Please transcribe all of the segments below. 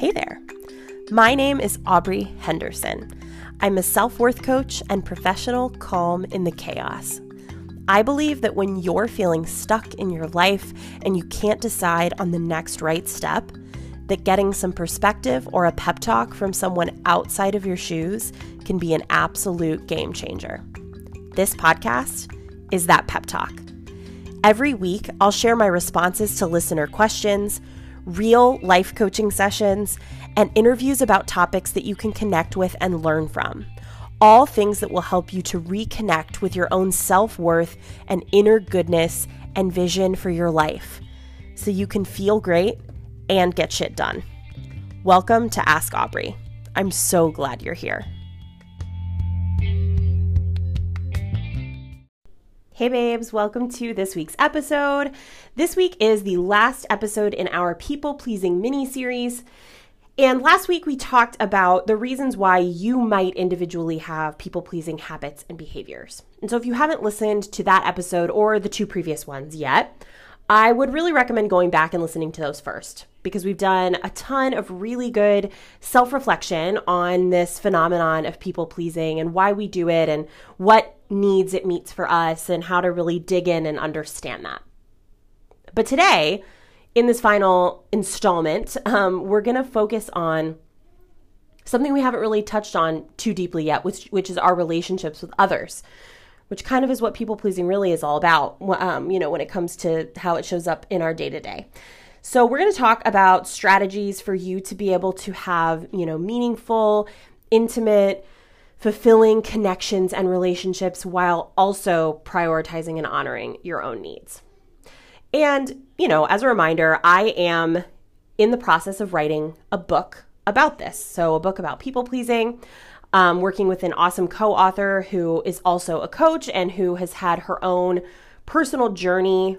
Hey there. My name is Aubrey Henderson. I'm a self-worth coach and professional calm in the chaos. I believe that when you're feeling stuck in your life and you can't decide on the next right step, that getting some perspective or a pep talk from someone outside of your shoes can be an absolute game changer. This podcast is That Pep Talk. Every week, I'll share my responses to listener questions, real life coaching sessions, and interviews about topics that you can connect with and learn from. All things that will help you to reconnect with your own self-worth and inner goodness and vision for your life so you can feel great and get shit done. Welcome to Ask Aubrey. I'm so glad you're here. Hey babes, welcome to this week's episode. This week is the last episode in our People Pleasing mini-series. And last week we talked about the reasons why you might individually have people-pleasing habits and behaviors. And so if you haven't listened to that episode or the two previous ones yet, I would really recommend going back and listening to those first, because we've done a ton of really good self-reflection on this phenomenon of people-pleasing and why we do it and what needs it meets for us and how to really dig in and understand that. But today, in this final installment, we're going to focus on something we haven't really touched on too deeply yet, which is our relationships with others, which kind of is what people-pleasing really is all about, when it comes to how it shows up in our day-to-day. So we're going to talk about strategies for you to be able to have, meaningful, intimate, fulfilling connections and relationships while also prioritizing and honoring your own needs. And, as a reminder, I am in the process of writing a book about this. So a book about people-pleasing, working with an awesome co-author who is also a coach and who has had her own personal journey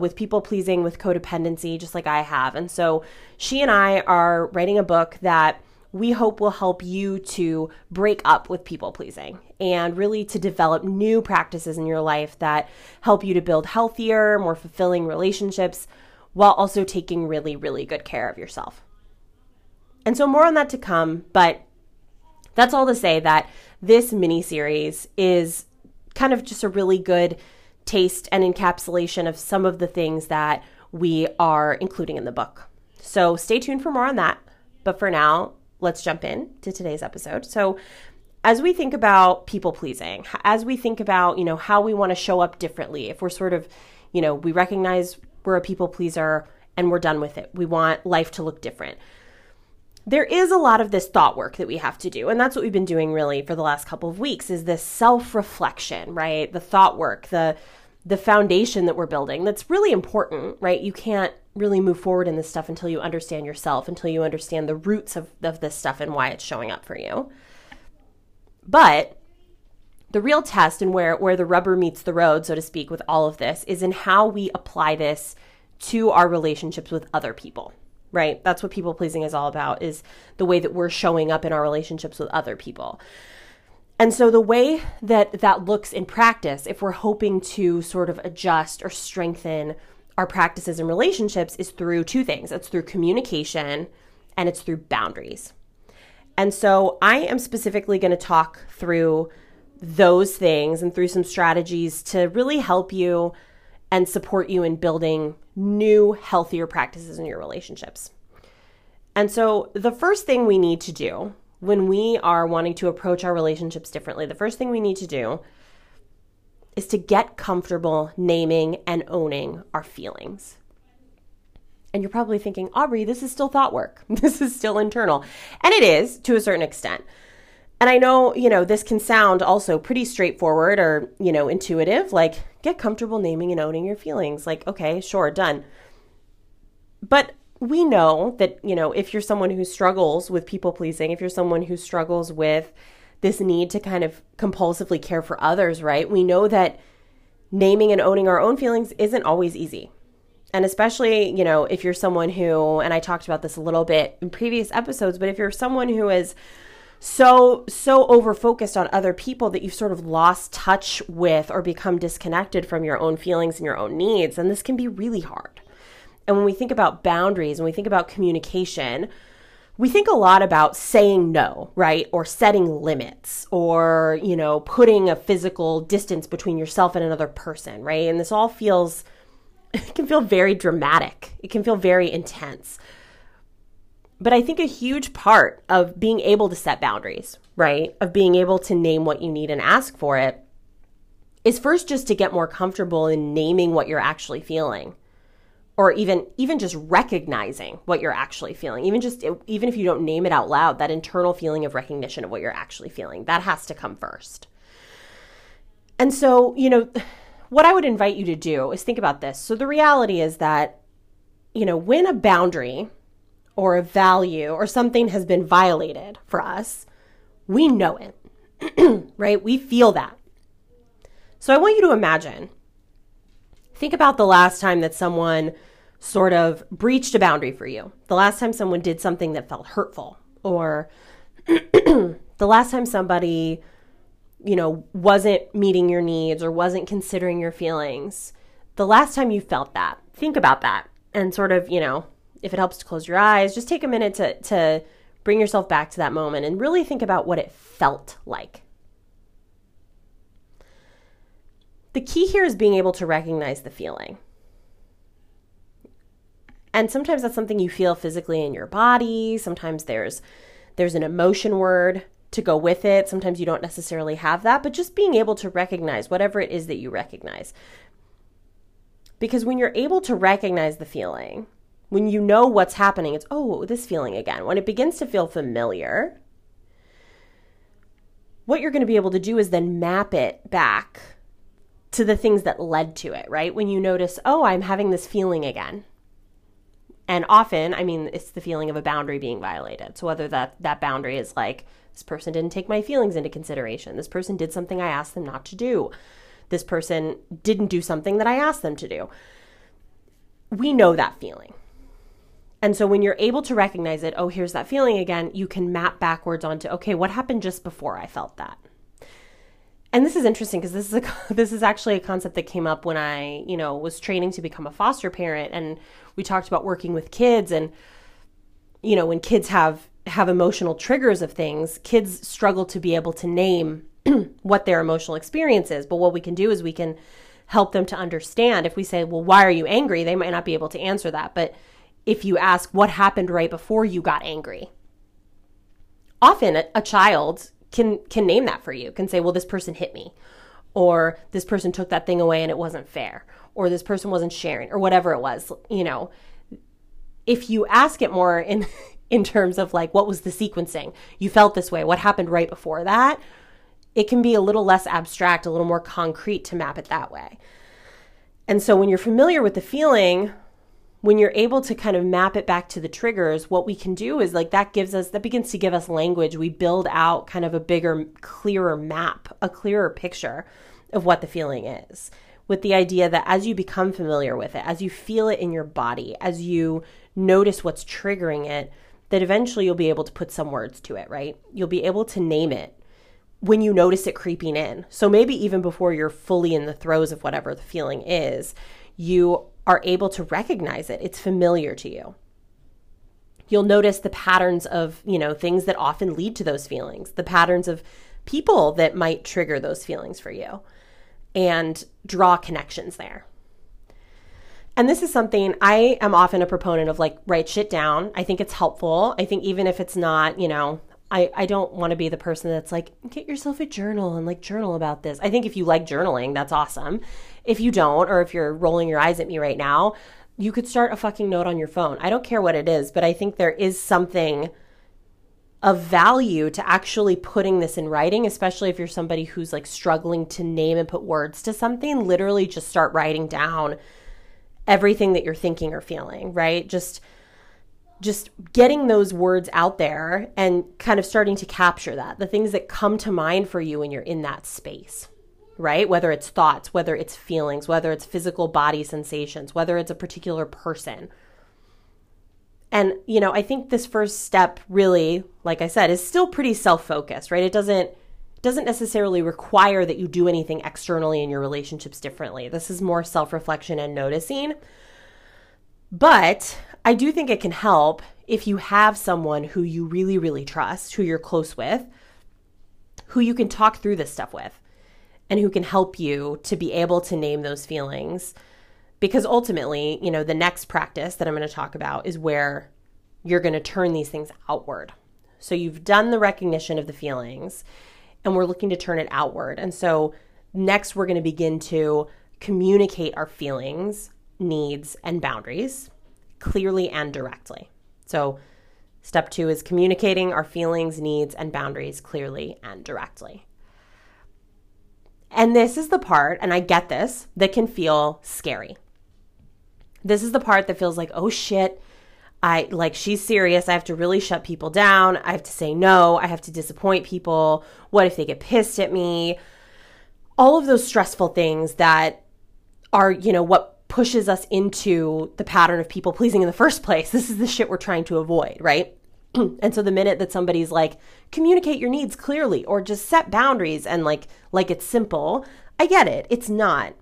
with people-pleasing, with codependency, just like I have. And so she and I are writing a book that we hope will help you to break up with people-pleasing and really to develop new practices in your life that help you to build healthier, more fulfilling relationships while also taking really, really good care of yourself. And so more on that to come, but that's all to say that this mini-series is kind of just a really good taste and encapsulation of some of the things that we are including in the book. So stay tuned for more on that, but for now, let's jump in to today's episode. So as we think about people-pleasing, as we think about, how we want to show up differently, if we're sort of, we recognize we're a people-pleaser and we're done with it. We want life to look different. There is a lot of this thought work that we have to do, and that's what we've been doing really for the last couple of weeks is this self-reflection, right? The thought work, the foundation that we're building that's really important, right? You can't really move forward in this stuff until you understand yourself, until you understand the roots of this stuff and why it's showing up for you. But the real test and where the rubber meets the road, so to speak, with all of this is in how we apply this to our relationships with other people, right? That's what people-pleasing is all about, is the way that we're showing up in our relationships with other people. And so the way that that looks in practice, if we're hoping to sort of adjust or strengthen our practices and relationships, is through two things. It's through communication and it's through boundaries. And so I am specifically going to talk through those things and through some strategies to really help you and support you in building new, healthier practices in your relationships. And so the first thing we need to do when we are wanting to approach our relationships differently, the first thing we need to do is to get comfortable naming and owning our feelings. And you're probably thinking, Aubrey, this is still thought work. This is still internal. And it is to a certain extent. And I know, this can sound also pretty straightforward or, intuitive, like get comfortable naming and owning your feelings. Like, okay, sure, done. But we know that, if you're someone who struggles with people-pleasing, if you're someone who struggles with this need to kind of compulsively care for others, right? We know that naming and owning our own feelings isn't always easy. And especially, if you're someone who, and I talked about this a little bit in previous episodes, but if you're someone who is so over-focused on other people that you've sort of lost touch with or become disconnected from your own feelings and your own needs, and this can be really hard. And when we think about boundaries, when we think about communication, We think a lot about saying no, right? Or setting limits or, you know, putting a physical distance between yourself and another person, right? And this all feels, it can feel very dramatic. It can feel very intense. But I think a huge part of being able to set boundaries, right? Of being able to name what you need and ask for it is first just to get more comfortable in naming what you're actually feeling, or even just recognizing what you're actually feeling. Even if you don't name it out loud, that internal feeling of recognition of what you're actually feeling, that has to come first. And so, you know, what I would invite you to do is think about this. So the reality is that, you know, when a boundary or a value or something has been violated for us, we know it, right? We feel that. So I want you to imagine, think about the last time that someone sort of breached a boundary for you, the last time someone did something that felt hurtful, or the last time somebody, you know, wasn't meeting your needs or wasn't considering your feelings, the last time you felt that. Think about that and sort of, you know, if it helps to close your eyes, just take a minute to bring yourself back to that moment and really think about what it felt like. The key here is being able to recognize the feeling. And sometimes that's something you feel physically in your body. Sometimes there's an emotion word to go with it. Sometimes you don't necessarily have that, but just being able to recognize whatever it is that you recognize. Because when you're able to recognize the feeling, when you know what's happening, it's, oh, this feeling again. When it begins to feel familiar, what you're going to be able to do is then map it back to the things that led to it, right? When you notice, oh, I'm having this feeling again. And often, I mean, it's the feeling of a boundary being violated. So whether that boundary is like, this person didn't take my feelings into consideration. This person did something I asked them not to do. This person didn't do something that I asked them to do. We know that feeling. And so when you're able to recognize it, oh, here's that feeling again, you can map backwards onto, okay, what happened just before I felt that? And this is interesting because this is actually a concept that came up when I, you know, was training to become a foster parent, and we talked about working with kids, and, you know, when kids have emotional triggers of things, kids struggle to be able to name what their emotional experience is. But what we can do is we can help them to understand. If we say, well, why are you angry? They might not be able to answer that, but if you ask what happened right before you got angry, often a child can name that for you, can say, well, this person hit me, or this person took that thing away and it wasn't fair, or this person wasn't sharing, or whatever it was. You know, if you ask it more in terms of like, what was the sequencing? You felt this way. What happened right before that? It can be a little less abstract, a little more concrete to map it that way. And so when you're familiar with the feeling, when you're able to kind of map it back to the triggers, what we can do is like that begins to give us language. We build out kind of a bigger, clearer map, a clearer picture of what the feeling is, with the idea that as you become familiar with it, as you feel it in your body, as you notice what's triggering it, that eventually you'll be able to put some words to it, right? You'll be able to name it when you notice it creeping in. So maybe even before you're fully in the throes of whatever the feeling is, you are able to recognize it. It's familiar to you. You'll notice the patterns of, you know, things that often lead to those feelings, the patterns of people that might trigger those feelings for you, and draw connections there. And this is something I am often a proponent of, like, write shit down. I think it's helpful. I think even if it's not, you know, I don't want to be the person that's like, get yourself a journal and like journal about this. I think if you like journaling, that's awesome. If you don't, or if you're rolling your eyes at me right now, you could start a fucking note on your phone. I don't care what it is, but I think there is something of value to actually putting this in writing, especially if you're somebody who's like struggling to name and put words to something. Literally just start writing down everything that you're thinking or feeling, right? Just getting those words out there and kind of starting to capture that, the things that come to mind for you when you're in that space, right? Whether it's thoughts, whether it's feelings, whether it's physical body sensations, whether it's a particular person. And, you know, I think this first step really, like I said, is still pretty self-focused, right? It doesn't necessarily require that you do anything externally in your relationships differently. This is more self-reflection and noticing. But I do think it can help if you have someone who you really, really trust, who you're close with, who you can talk through this stuff with, and who can help you to be able to name those feelings. Because ultimately, you know, the next practice that I'm going to talk about is where you're going to turn these things outward. So you've done the recognition of the feelings, and we're looking to turn it outward. And so next, we're going to begin to communicate our feelings, needs, and boundaries clearly and directly. So step two is communicating our feelings, needs, and boundaries clearly and directly. And this is the part, and I get this, that can feel scary. This is the part that feels like, oh shit, she's serious. I have to really shut people down. I have to say no. I have to disappoint people. What if they get pissed at me? All of those stressful things that are, you know, what pushes us into the pattern of people pleasing in the first place. This is the shit we're trying to avoid, right? And so the minute that somebody's like, communicate your needs clearly or just set boundaries and like it's simple, I get it. It's not.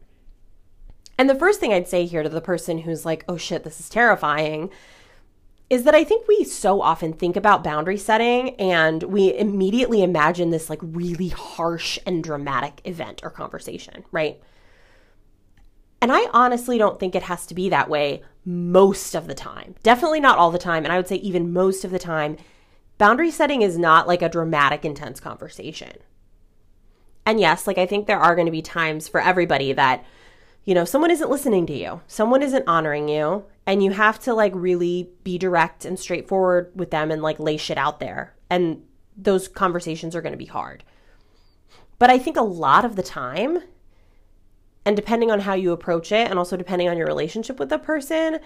And the first thing I'd say here to the person who's like, oh shit, this is terrifying, is that I think we so often think about boundary setting and we immediately imagine this like really harsh and dramatic event or conversation, right? And I honestly don't think it has to be that way most of the time. Definitely not all the time. And I would say even most of the time, boundary setting is not like a dramatic, intense conversation. And yes, like I think there are going to be times for everybody that, you know, someone isn't listening to you, someone isn't honoring you, and you have to like really be direct and straightforward with them and like lay shit out there. And those conversations are going to be hard. But I think a lot of the time, and depending on how you approach it and also depending on your relationship with the person,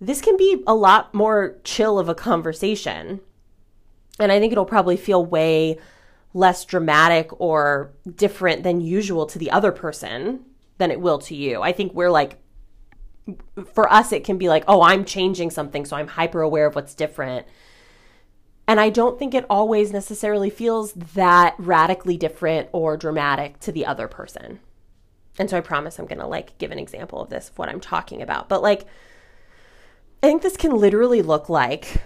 this can be a lot more chill of a conversation. And I think it'll probably feel way less dramatic or different than usual to the other person than it will to you. I think we're like, for us, it can be like, oh, I'm changing something, so I'm hyper aware of what's different. And I don't think it always necessarily feels that radically different or dramatic to the other person. And so I promise I'm going to like give an example of this, of what I'm talking about. But like, I think this can literally look like,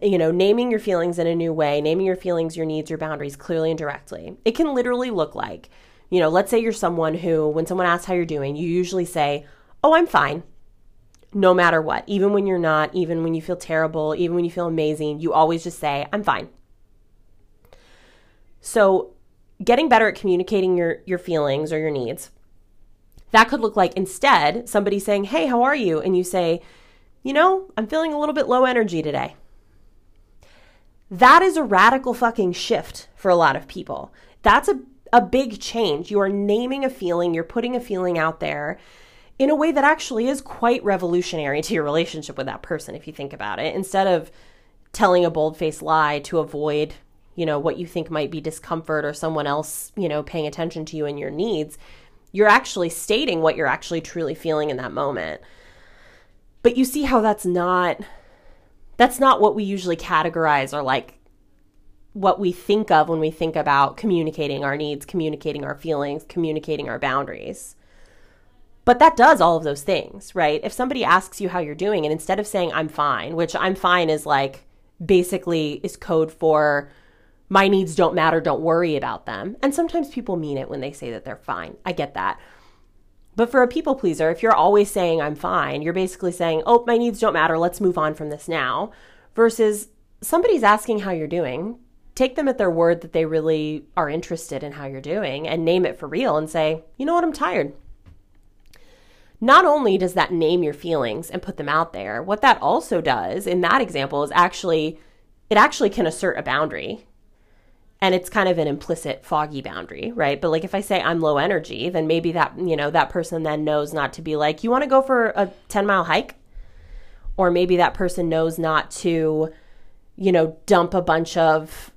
you know, naming your feelings in a new way, naming your feelings, your needs, your boundaries clearly and directly. It can literally look like, you know, let's say you're someone who, when someone asks how you're doing, you usually say, oh, I'm fine, no matter what. Even when you're not, even when you feel terrible, even when you feel amazing, you always just say, I'm fine. So getting better at communicating your feelings or your needs, that could look like instead somebody saying, hey, how are you? And you say, you know, I'm feeling a little bit low energy today. That is a radical fucking shift for a lot of people. That's a big change. You are naming a feeling. You're putting a feeling out there in a way that actually is quite revolutionary to your relationship with that person, if you think about it. Instead of telling a bold-faced lie to avoid, you know, what you think might be discomfort or someone else, you know, paying attention to you and your needs, you're actually stating what you're actually truly feeling in that moment. But you see how that's not what we usually categorize or like what we think of when we think about communicating our needs, communicating our feelings, communicating our boundaries. But that does all of those things, right? If somebody asks you how you're doing, and instead of saying I'm fine, which I'm fine is like basically is code for my needs don't matter, don't worry about them. And sometimes people mean it when they say that they're fine. I get that. But for a people pleaser, if you're always saying I'm fine, you're basically saying, oh, my needs don't matter, let's move on from this now. Versus somebody's asking how you're doing, take them at their word that they really are interested in how you're doing and name it for real and say, you know what, I'm tired. Not only does that name your feelings and put them out there, what that also does in that example is it actually can assert a boundary. And it's kind of an implicit foggy boundary, right? But like if I say I'm low energy, then maybe that, you know, that person then knows not to be like, you want to go for a 10-mile hike? Or maybe that person knows not to, you know, dump a bunch of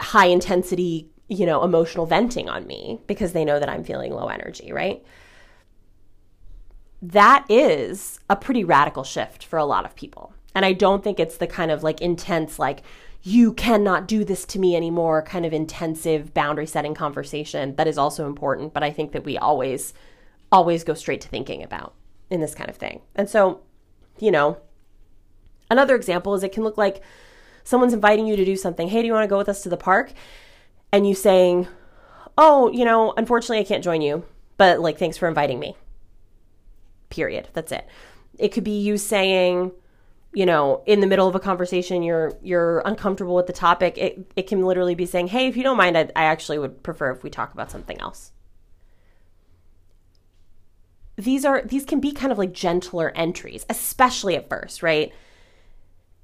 high intensity, you know, emotional venting on me because they know that I'm feeling low energy, right? That is a pretty radical shift for a lot of people. And I don't think it's the kind of like intense, like, you cannot do this to me anymore, kind of intensive boundary setting conversation that is also important, but I think that we always go straight to thinking about in this kind of thing. And so, you know, Another example is it can look like someone's inviting you to do something. Hey, do you want to go with us to the park? And you saying, oh, you know, unfortunately I can't join you, but like, thanks for inviting me. Period. That's it. It could be you saying, you know, in the middle of a conversation, you're uncomfortable with the topic. It can literally be saying, hey, if you don't mind, I actually would prefer if we talk about something else. These can be kind of like gentler entries, especially at first, right?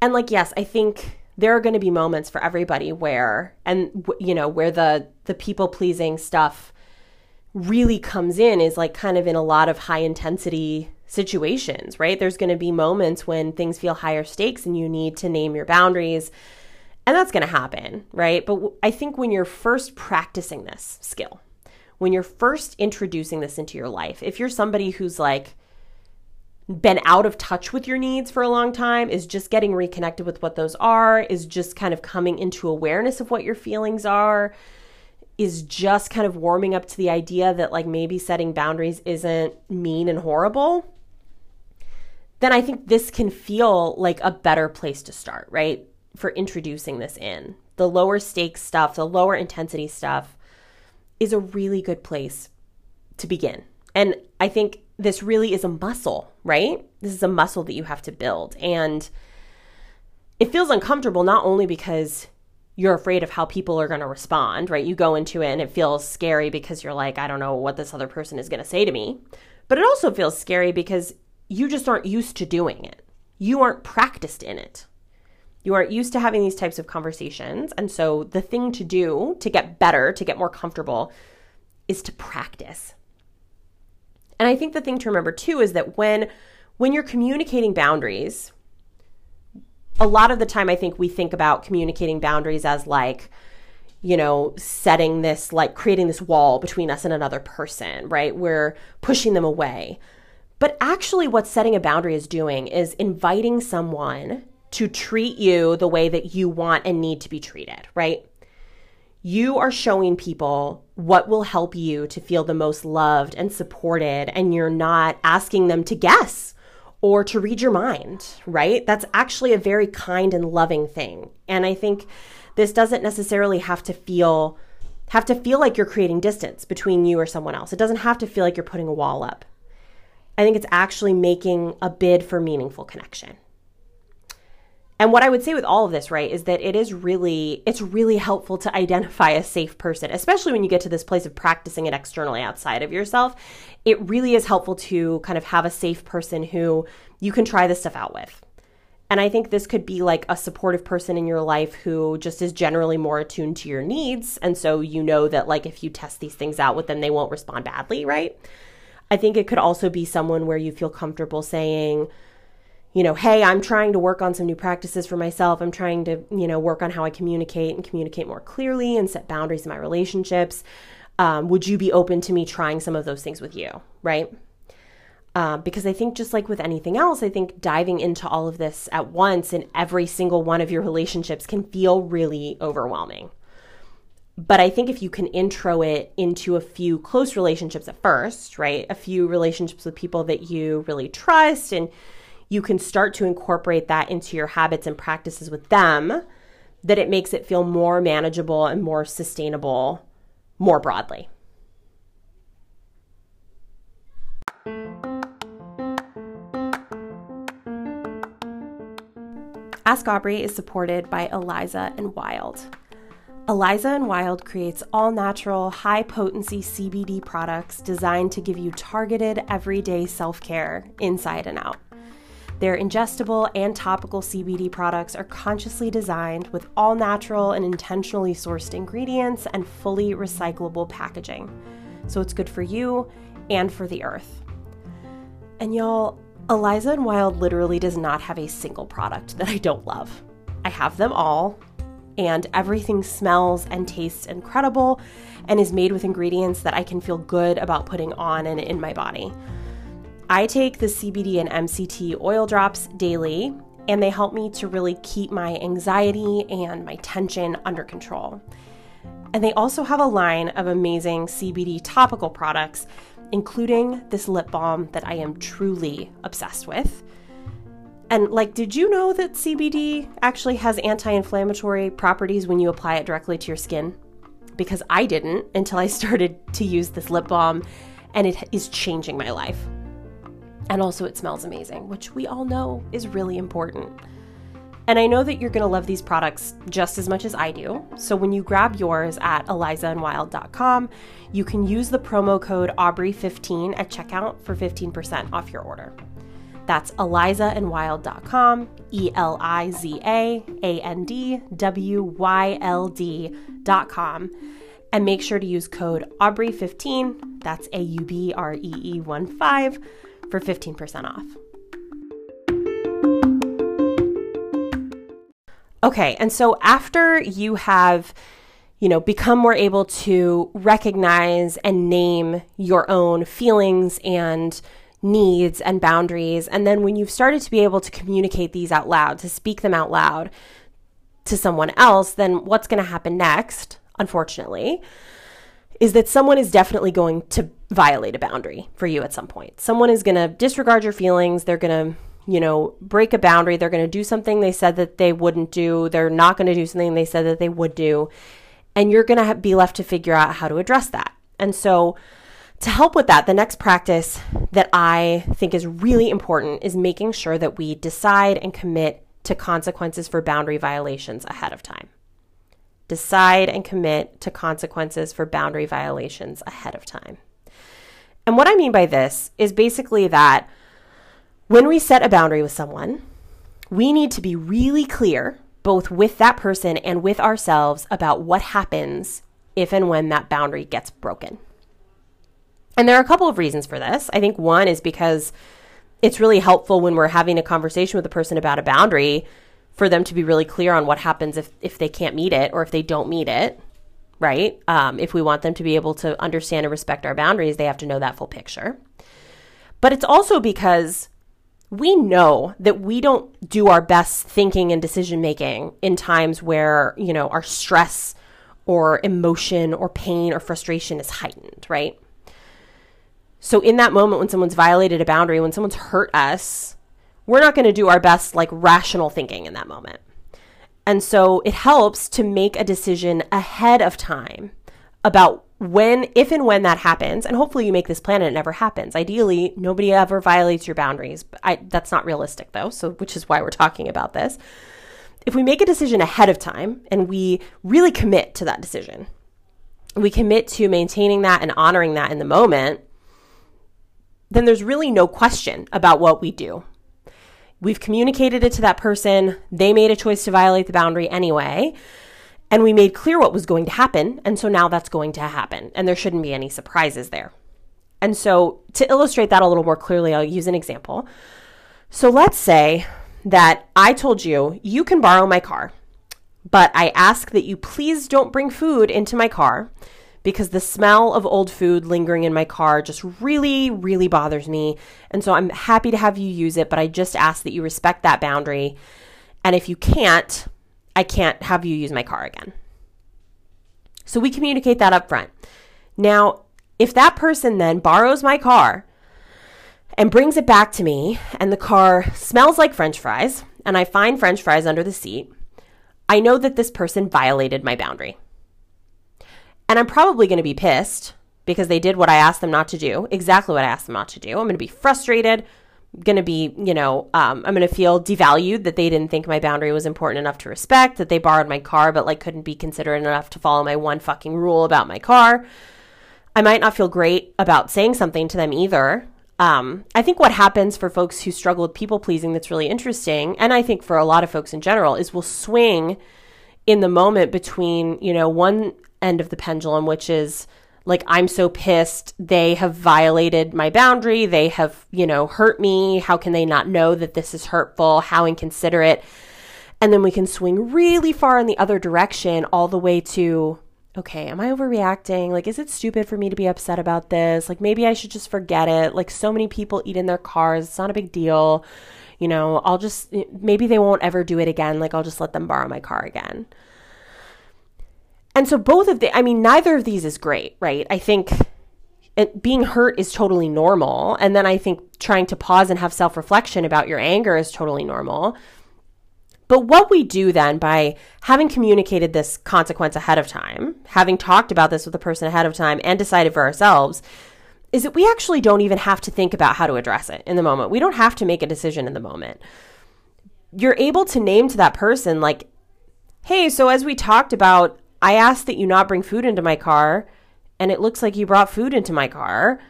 And like, yes, I think there are going to be moments for everybody where, and you know, where the people pleasing stuff really comes in is like kind of in a lot of high intensity situations, right? There's going to be moments when things feel higher stakes and you need to name your boundaries, and that's going to happen, right? But I think when you're first practicing this skill, when you're first introducing this into your life, if you're somebody who's like been out of touch with your needs for a long time, is just getting reconnected with what those are, is just kind of coming into awareness of what your feelings are, is just kind of warming up to the idea that like maybe setting boundaries isn't mean and horrible, then I think this can feel like a better place to start, right? For introducing this in. The lower stakes stuff, the lower intensity stuff is a really good place to begin. And I think this really is a muscle, right? This is a muscle that you have to build. And it feels uncomfortable not only because you're afraid of how people are going to respond, right? You go into it and it feels scary because you're like, I don't know what this other person is going to say to me. But it also feels scary because you just aren't used to doing it. You aren't practiced in it. You aren't used to having these types of conversations. And so the thing to do to get better, to get more comfortable, is to practice. And I think the thing to remember too is that when you're communicating boundaries, a lot of the time, I think we think about communicating boundaries as like, you know, setting this, like creating this wall between us and another person, right? We're pushing them away. But actually what setting a boundary is doing is inviting someone to treat you the way that you want and need to be treated, right? You are showing people what will help you to feel the most loved and supported, and you're not asking them to guess or to read your mind, right? That's actually a very kind and loving thing. And I think this doesn't necessarily have to feel like you're creating distance between you or someone else. It doesn't have to feel like you're putting a wall up. I think it's actually making a bid for meaningful connection. And what I would say with all of this, right, is that it's really helpful to identify a safe person, especially when you get to this place of practicing it externally outside of yourself. It really is helpful to kind of have a safe person who you can try this stuff out with. And I think this could be like a supportive person in your life who just is generally more attuned to your needs. And so you know that like if you test these things out with them, they won't respond badly, right? I think it could also be someone where you feel comfortable saying, you know, hey, I'm trying to work on some new practices for myself. I'm trying to, you know, work on how I communicate and communicate more clearly and set boundaries in my relationships. Would you be open to me trying some of those things with you, right? Because I think just like with anything else, I think diving into all of this at once in every single one of your relationships can feel really overwhelming. But I think if you can intro it into a few close relationships at first, right? A few relationships with people that you really trust, and you can start to incorporate that into your habits and practices with them, that it makes it feel more manageable and more sustainable more broadly. Ask Aubrey is supported by Eliza and Wylde. Eliza and Wylde creates all-natural, high-potency CBD products designed to give you targeted, everyday self-care inside and out. Their ingestible and topical CBD products are consciously designed with all natural and intentionally sourced ingredients and fully recyclable packaging. So it's good for you and for the earth. And y'all, Eliza and Wylde literally does not have a single product that I don't love. I have them all, and everything smells and tastes incredible and is made with ingredients that I can feel good about putting on and in my body. I take the CBD and MCT oil drops daily, and they help me to really keep my anxiety and my tension under control. And they also have a line of amazing CBD topical products, including this lip balm that I am truly obsessed with. And like, did you know that CBD actually has anti-inflammatory properties when you apply it directly to your skin? Because I didn't until I started to use this lip balm, and it is changing my life. And also it smells amazing, which we all know is really important. And I know that you're going to love these products just as much as I do. So when you grab yours at elizaandwylde.com, you can use the promo code Aubrey15 at checkout for 15% off your order. That's elizaandwylde.com, elizaandwylde.com. And make sure to use code Aubrey15, that's AUBREE15, for 15% off. Okay, and so after you have, become more able to recognize and name your own feelings and needs and boundaries, and then when you've started to be able to communicate these out loud, to speak them out loud to someone else, then what's going to happen next, unfortunately, is that someone is definitely going to violate a boundary for you at some point. Someone is going to disregard your feelings. They're going to break a boundary. They're going to do something they said that they wouldn't do. They're not going to do something they said that they would do. And you're going to be left to figure out how to address that. And so to help with that, the next practice that I think is really important is making sure that we decide and commit to consequences for boundary violations ahead of time. Decide and commit to consequences for boundary violations ahead of time. And what I mean by this is basically that when we set a boundary with someone, we need to be really clear, both with that person and with ourselves, about what happens if and when that boundary gets broken. And there are a couple of reasons for this. I think one is because it's really helpful when we're having a conversation with a person about a boundary for them to be really clear on what happens if they can't meet it or if they don't meet it, right? If we want them to be able to understand and respect our boundaries, they have to know that full picture. But it's also because we know that we don't do our best thinking and decision-making in times where, our stress or emotion or pain or frustration is heightened, right? So in that moment when someone's violated a boundary, when someone's hurt us, we're not going to do our best rational thinking in that moment. And so it helps to make a decision ahead of time about if and when that happens, and hopefully you make this plan and it never happens. Ideally, nobody ever violates your boundaries. That's not realistic though, which is why we're talking about this. If we make a decision ahead of time and we really commit to that decision, we commit to maintaining that and honoring that in the moment, then there's really no question about what we do. We've communicated it to that person. They made a choice to violate the boundary anyway. And we made clear what was going to happen, and so now that's going to happen, and there shouldn't be any surprises there. And so to illustrate that a little more clearly, I'll use an example. So let's say that I told you, you can borrow my car, but I ask that you please don't bring food into my car because the smell of old food lingering in my car just really, really bothers me. And so I'm happy to have you use it, but I just ask that you respect that boundary. And if you can't, I can't have you use my car again. So we communicate that up front. Now, if that person then borrows my car and brings it back to me and the car smells like French fries and I find French fries under the seat, I know that this person violated my boundary. And I'm probably going to be pissed because they did what I asked them not to do, exactly what I asked them not to do. I'm going to be frustrated. I'm going to feel devalued that they didn't think my boundary was important enough to respect, that they borrowed my car but couldn't be considerate enough to follow my one fucking rule about my car. I might not feel great about saying something to them either. I think what happens for folks who struggle with people pleasing that's really interesting, and I think for a lot of folks in general, is we'll swing in the moment between, one end of the pendulum, which is I'm so pissed, they have violated my boundary, they have, hurt me, how can they not know that this is hurtful, how inconsiderate, and then we can swing really far in the other direction all the way to, okay, am I overreacting, is it stupid for me to be upset about this, maybe I should just forget it, so many people eat in their cars, it's not a big deal, maybe they won't ever do it again, I'll just let them borrow my car again. And so neither of these is great, right? I think it, being hurt is totally normal. And then I think trying to pause and have self-reflection about your anger is totally normal. But what we do then by having communicated this consequence ahead of time, having talked about this with the person ahead of time and decided for ourselves, is that we actually don't even have to think about how to address it in the moment. We don't have to make a decision in the moment. You're able to name to that person like, hey, so as we talked about, I asked that you not bring food into my car and it looks like you brought food into my car.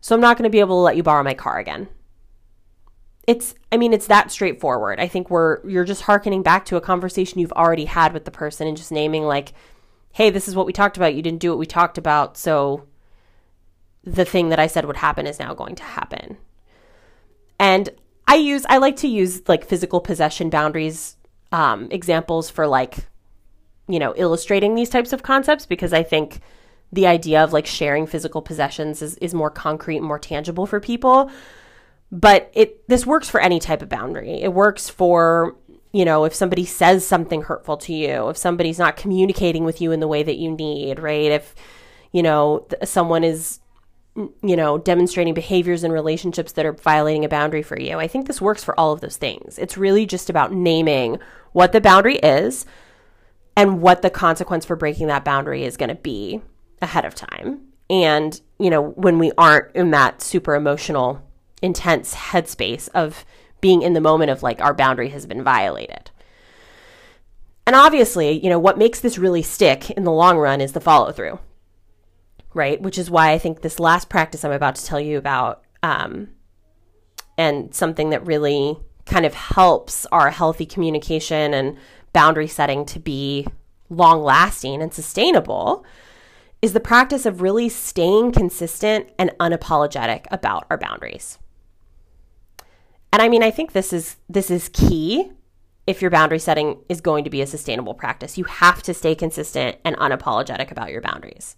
So I'm not going to be able to let you borrow my car again. It's that straightforward. I think you're just hearkening back to a conversation you've already had with the person and just naming like, hey, this is what we talked about. You didn't do what we talked about. So the thing that I said would happen is now going to happen. And I like to use like physical possession boundaries, examples for like, illustrating these types of concepts, because I think the idea of like sharing physical possessions is more concrete and more tangible for people. But this works for any type of boundary. It works for, if somebody says something hurtful to you, if somebody's not communicating with you in the way that you need, right? If, someone is, demonstrating behaviors in relationships that are violating a boundary for you. I think this works for all of those things. It's really just about naming what the boundary is and what the consequence for breaking that boundary is going to be ahead of time. And, when we aren't in that super emotional intense headspace of being in the moment of like our boundary has been violated. And obviously, what makes this really stick in the long run is the follow through, right? Which is why I think this last practice I'm about to tell you about, and something that really kind of helps our healthy communication and boundary setting to be long lasting and sustainable, is the practice of really staying consistent and unapologetic about our boundaries. And I think this is key if your boundary setting is going to be a sustainable practice. You have to stay consistent and unapologetic about your boundaries.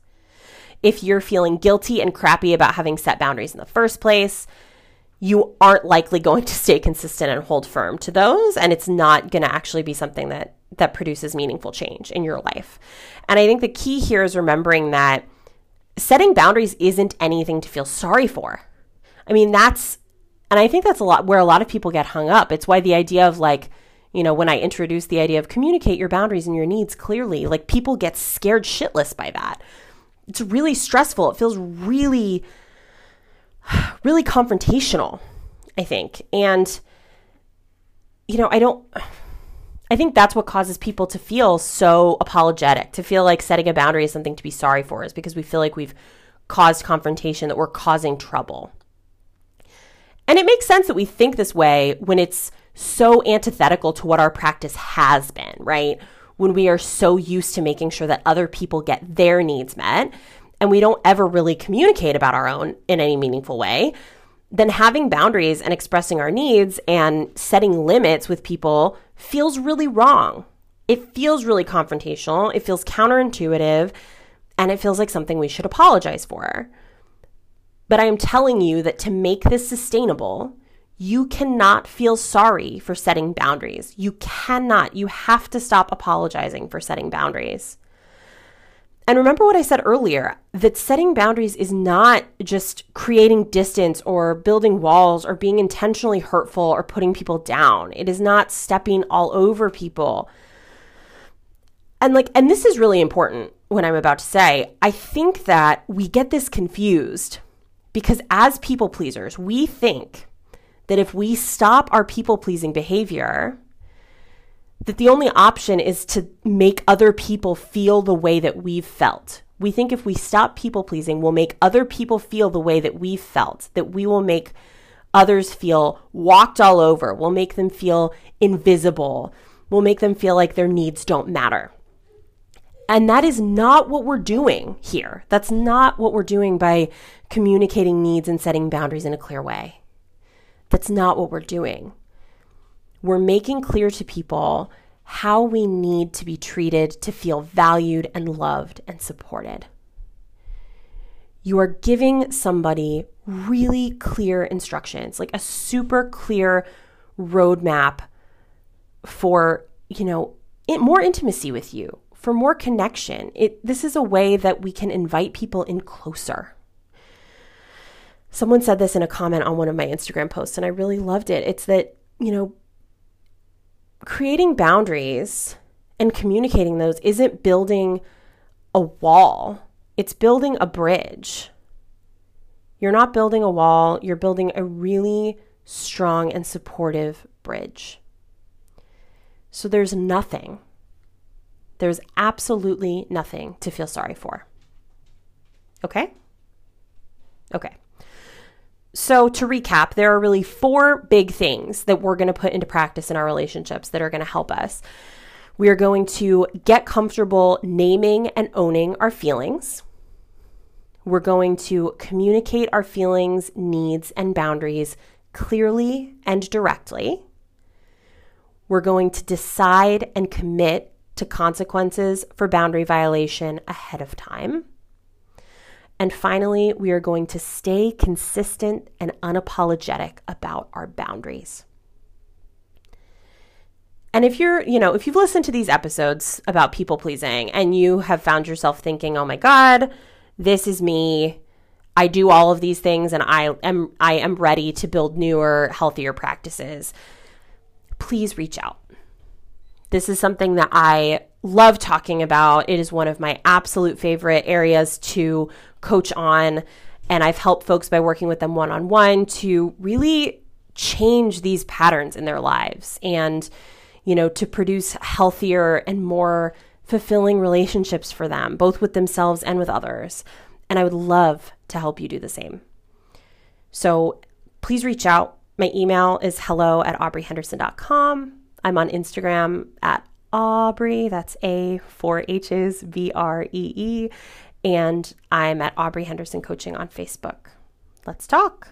If you're feeling guilty and crappy about having set boundaries in the first place, you aren't likely going to stay consistent and hold firm to those, and it's not going to actually be something that produces meaningful change in your life. And I think the key here is remembering that setting boundaries isn't anything to feel sorry for. I think that's where a lot of people get hung up. It's why the idea of like, when I introduced the idea of communicate your boundaries and your needs clearly, like people get scared shitless by that. It's really stressful. It feels really, really confrontational, I think. And, I think that's what causes people to feel so apologetic, to feel like setting a boundary is something to be sorry for, is because we feel like we've caused confrontation, that we're causing trouble. And it makes sense that we think this way when it's so antithetical to what our practice has been, right? When we are so used to making sure that other people get their needs met and we don't ever really communicate about our own in any meaningful way, then having boundaries and expressing our needs and setting limits with people feels really wrong. It feels really confrontational. It feels counterintuitive. And it feels like something we should apologize for. But I am telling you that to make this sustainable, you cannot feel sorry for setting boundaries. You cannot. You have to stop apologizing for setting boundaries. And remember what I said earlier, that setting boundaries is not just creating distance or building walls or being intentionally hurtful or putting people down. It is not stepping all over people. And this is really important what I'm about to say. I think that we get this confused because as people pleasers, we think that if we stop our people pleasing behavior, that the only option is to make other people feel the way that we've felt. We think if we stop people-pleasing, we'll make other people feel the way that we've felt, that we will make others feel walked all over. We'll make them feel invisible. We'll make them feel like their needs don't matter. And that is not what we're doing here. That's not what we're doing by communicating needs and setting boundaries in a clear way. That's not what we're doing. We're making clear to people how we need to be treated to feel valued and loved and supported. You are giving somebody really clear instructions, like a super clear roadmap for, more intimacy with you, for more connection. This is a way that we can invite people in closer. Someone said this in a comment on one of my Instagram posts, and I really loved it. It's that, you know, creating boundaries and communicating those isn't building a wall. It's building a bridge. You're not building a wall. You're building a really strong and supportive bridge. So there's nothing. There's absolutely nothing to feel sorry for. Okay? Okay. So to recap, there are really four big things that we're going to put into practice in our relationships that are going to help us. We are going to get comfortable naming and owning our feelings. We're going to communicate our feelings, needs, and boundaries clearly and directly. We're going to decide and commit to consequences for boundary violation ahead of time. And finally, we are going to stay consistent and unapologetic about our boundaries. And if you're, you know, if you've listened to these episodes about people pleasing and you have found yourself thinking, oh my God, this is me. I do all of these things and I am ready to build newer, healthier practices. Please reach out. This is something that I love talking about. It is one of my absolute favorite areas to coach on. And I've helped folks by working with them one-on-one to really change these patterns in their lives and, you know, to produce healthier and more fulfilling relationships for them, both with themselves and with others. And I would love to help you do the same. So please reach out. My email is hello@aubreyhenderson.com. I'm on Instagram at Aubrey, that's A4HSBREE, and I'm at Aubrey Henderson Coaching on Facebook. Let's talk.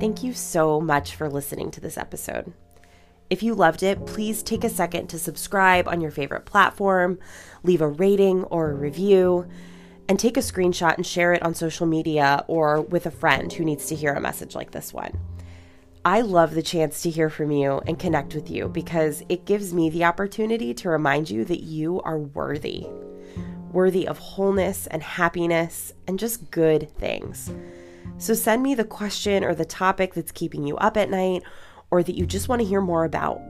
Thank you so much for listening to this episode. If you loved it, please take a second to subscribe on your favorite platform, leave a rating or a review, and take a screenshot and share it on social media or with a friend who needs to hear a message like this one. I love the chance to hear from you and connect with you because it gives me the opportunity to remind you that you are worthy. Worthy of wholeness and happiness and just good things. So send me the question or the topic that's keeping you up at night or that you just want to hear more about.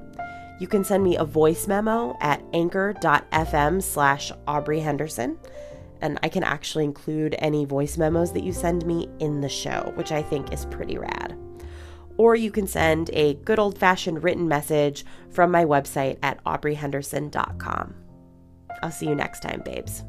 You can send me a voice memo at anchor.fm/Aubrey Henderson. And I can actually include any voice memos that you send me in the show, which I think is pretty rad. Or you can send a good old-fashioned written message from my website at aubreyhenderson.com. I'll see you next time, babes.